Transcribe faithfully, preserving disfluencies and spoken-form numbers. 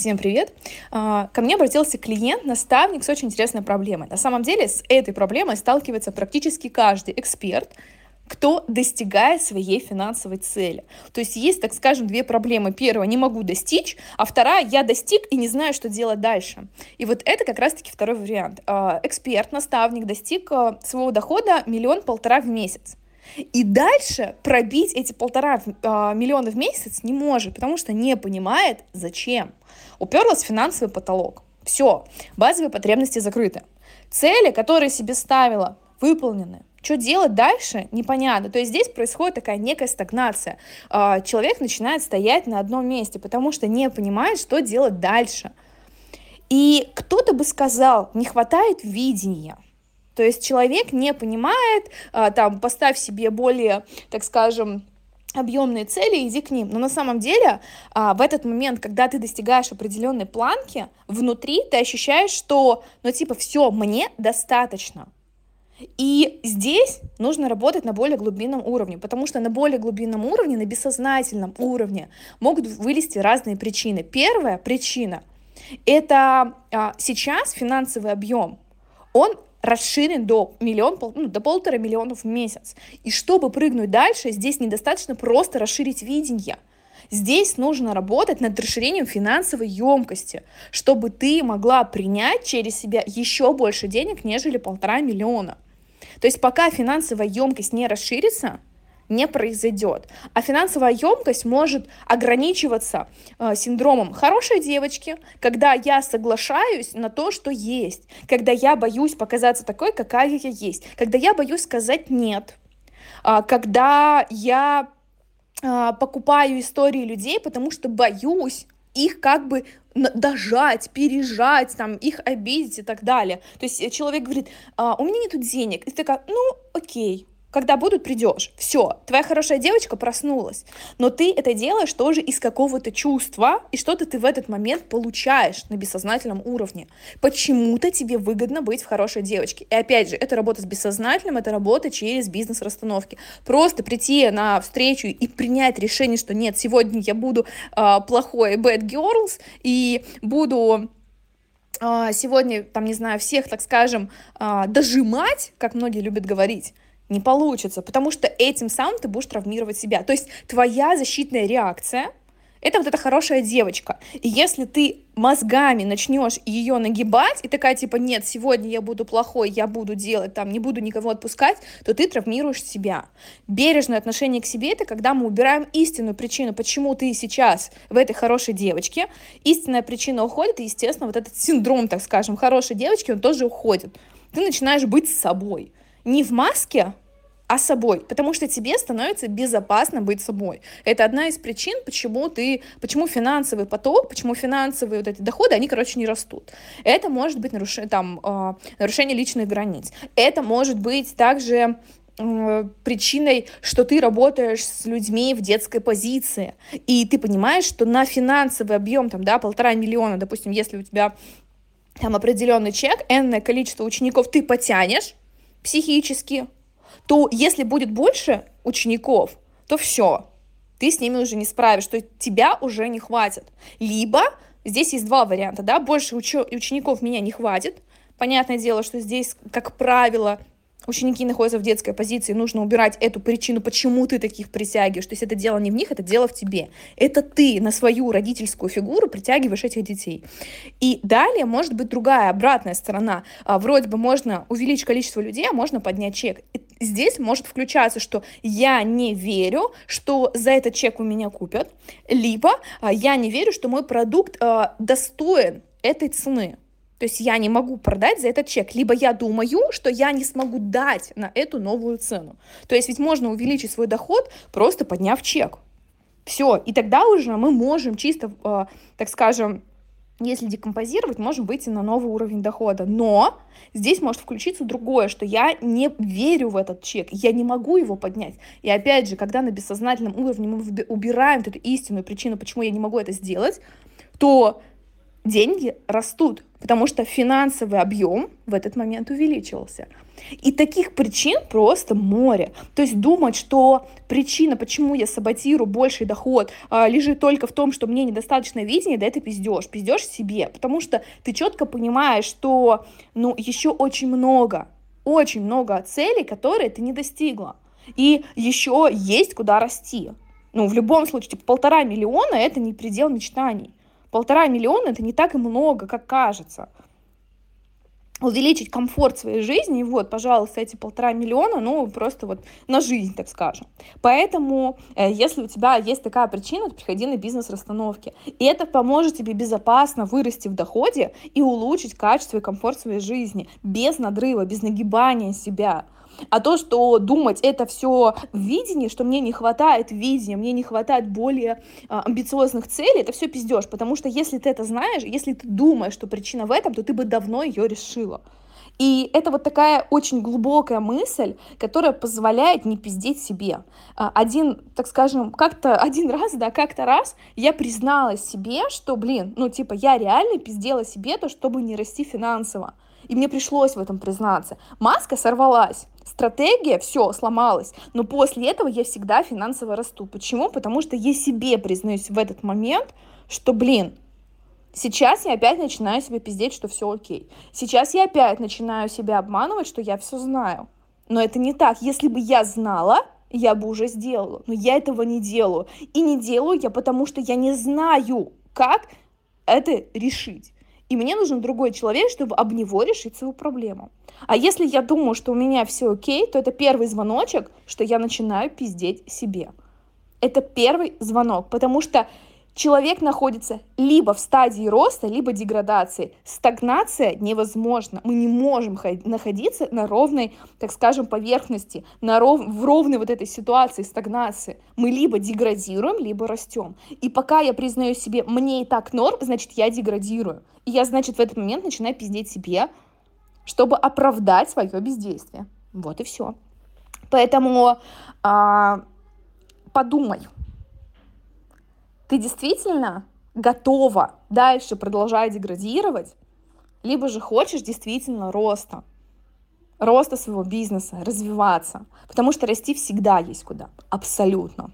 Всем привет! Ко мне обратился клиент, наставник с очень интересной проблемой. На самом деле с этой проблемой сталкивается практически каждый эксперт, кто достигает своей финансовой цели. То есть есть, так скажем, две проблемы. Первая – не могу достичь, а вторая – я достиг и не знаю, что делать дальше. И вот это как раз-таки второй вариант. Эксперт, наставник достиг своего дохода миллион-полтора в месяц. И дальше пробить эти полтора а, миллиона в месяц не может, потому что не понимает, зачем. Уперлась в финансовый потолок. Все, базовые потребности закрыты. Цели, которые себе ставила, выполнены. Что делать дальше, непонятно. То есть здесь происходит такая некая стагнация. А, человек начинает стоять на одном месте, потому что не понимает, что делать дальше. И кто-то бы сказал, не хватает видения. То есть человек не понимает, там, поставь себе более, так скажем, объемные цели, иди к ним. Но на самом деле в этот момент, когда ты достигаешь определенной планки, внутри ты ощущаешь, что, ну, типа, все, мне достаточно. И здесь нужно работать на более глубинном уровне, потому что на более глубинном уровне, на бессознательном уровне могут вылезти разные причины. Первая причина – это сейчас финансовый объем, он расширен до, миллион, ну, до полутора миллионов в месяц. И чтобы прыгнуть дальше, здесь недостаточно просто расширить видение. Здесь нужно работать над расширением финансовой емкости, чтобы ты могла принять через себя еще больше денег, нежели полтора миллиона. То есть пока финансовая емкость не расширится, не произойдет. А финансовая емкость может ограничиваться э, синдромом хорошей девочки, когда я соглашаюсь на то, что есть, когда я боюсь показаться такой, какая я есть, когда я боюсь сказать «нет», э, когда я э, покупаю истории людей, потому что боюсь их как бы дожать, пережать, там, их обидеть и так далее. То есть человек говорит э, «у меня нету денег», и ты такая «ну, окей». Когда будут, придешь. Все, твоя хорошая девочка проснулась. Но ты это делаешь тоже из какого-то чувства, и что-то ты в этот момент получаешь на бессознательном уровне. Почему-то тебе выгодно быть в хорошей девочке. И опять же, это работа с бессознательным, это работа через бизнес-расстановки. Просто прийти на встречу и принять решение, что нет, сегодня я буду э, плохой bad girls, и буду... Э, сегодня, там, не знаю, всех, так скажем, э, дожимать, как многие любят говорить, не получится, потому что этим самым ты будешь травмировать себя. То есть твоя защитная реакция – это вот эта хорошая девочка. И если ты мозгами начнешь ее нагибать, и такая типа «нет, сегодня я буду плохой, я буду делать, там, не буду никого отпускать», то ты травмируешь себя. Бережное отношение к себе – это когда мы убираем истинную причину, почему ты сейчас в этой хорошей девочке. Истинная причина уходит, и, естественно, вот этот синдром, так скажем, хорошей девочки, он тоже уходит. Ты начинаешь быть собой. Не в маске, а собой, потому что тебе становится безопасно быть собой. Это одна из причин, почему ты, почему финансовый поток, почему финансовые вот эти доходы, они, короче, не растут. Это может быть наруш... там, э, нарушение личных границ. Это может быть также э, причиной, что ты работаешь с людьми в детской позиции, и ты понимаешь, что на финансовый объем, там, да, полтора миллиона, допустим, если у тебя там определенный чек, энное количество учеников ты потянешь психически, то если будет больше учеников, то все, ты с ними уже не справишься, то есть тебя уже не хватит. Либо здесь есть два варианта, да, больше уч- учеников меня не хватит, понятное дело, что здесь, как правило, ученики находятся в детской позиции, нужно убирать эту причину, почему ты таких притягиваешь, то есть это дело не в них, это дело в тебе, это ты на свою родительскую фигуру притягиваешь этих детей. И далее может быть другая, обратная сторона, вроде бы можно увеличить количество людей, а можно поднять чек. И здесь может включаться, что я не верю, что за этот чек у меня купят, либо я не верю, что мой продукт достоин этой цены. То есть я не могу продать за этот чек, либо я думаю, что я не смогу дать на эту новую цену. То есть ведь можно увеличить свой доход, просто подняв чек. Все, и тогда уже мы можем чисто, э, так скажем, если декомпозировать, можем выйти на новый уровень дохода. Но здесь может включиться другое, что я не верю в этот чек, я не могу его поднять. И опять же, когда на бессознательном уровне мы убираем эту истинную причину, почему я не могу это сделать, то деньги растут, потому что финансовый объем в этот момент увеличился. И таких причин просто море. То есть думать, что причина, почему я саботирую больший доход, лежит только в том, что мне недостаточно видения, да это пиздёж, пиздёж себе, потому что ты четко понимаешь, что ну, еще очень много, очень много целей, которые ты не достигла, и еще есть куда расти. Ну, в любом случае, типа, полтора миллиона — это не предел мечтаний. Полтора миллиона — это не так и много, как кажется. Увеличить комфорт своей жизни, вот, пожалуйста, эти полтора миллиона, ну, просто вот на жизнь, так скажем. Поэтому, если у тебя есть такая причина, то приходи на бизнес-расстановки. И это поможет тебе безопасно вырасти в доходе и улучшить качество и комфорт своей жизни, без надрыва, без нагибания себя. А то, что думать это все в видении, что мне не хватает видения, мне не хватает более а, амбициозных целей, это все пиздеж, потому что если ты это знаешь, если ты думаешь, что причина в этом, то ты бы давно ее решила. И это вот такая очень глубокая мысль, которая позволяет не пиздеть себе. Один, так скажем, как-то один раз, да, как-то раз я призналась себе, что, блин, ну типа я реально пиздела себе то, чтобы не расти финансово. И мне пришлось в этом признаться. Маска сорвалась, стратегия, все, сломалась. Но после этого я всегда финансово расту. Почему? Потому что я себе признаюсь в этот момент, что, блин, сейчас я опять начинаю себе пиздеть, что все окей. Сейчас я опять начинаю себя обманывать, что я все знаю. Но это не так. Если бы я знала, я бы уже сделала. Но я этого не делаю. И не делаю я, потому что я не знаю, как это решить. И мне нужен другой человек, чтобы об него решить свою проблему. А если я думаю, что у меня все окей, то это первый звоночек, что я начинаю пиздеть себе. Это первый звонок, потому что человек находится либо в стадии роста, либо деградации. Стагнация невозможна. Мы не можем находиться на ровной, так скажем, поверхности, на ров... в ровной вот этой ситуации стагнации. Мы либо деградируем, либо растем. И пока я признаю себе, мне и так норм, значит, я деградирую. И я, значит, в этот момент начинаю пиздеть себе, чтобы оправдать свое бездействие. Вот и все. Поэтому а, подумай. Ты действительно готова дальше продолжать деградировать, либо же хочешь действительно роста, роста своего бизнеса, развиваться, потому что расти всегда есть куда, абсолютно.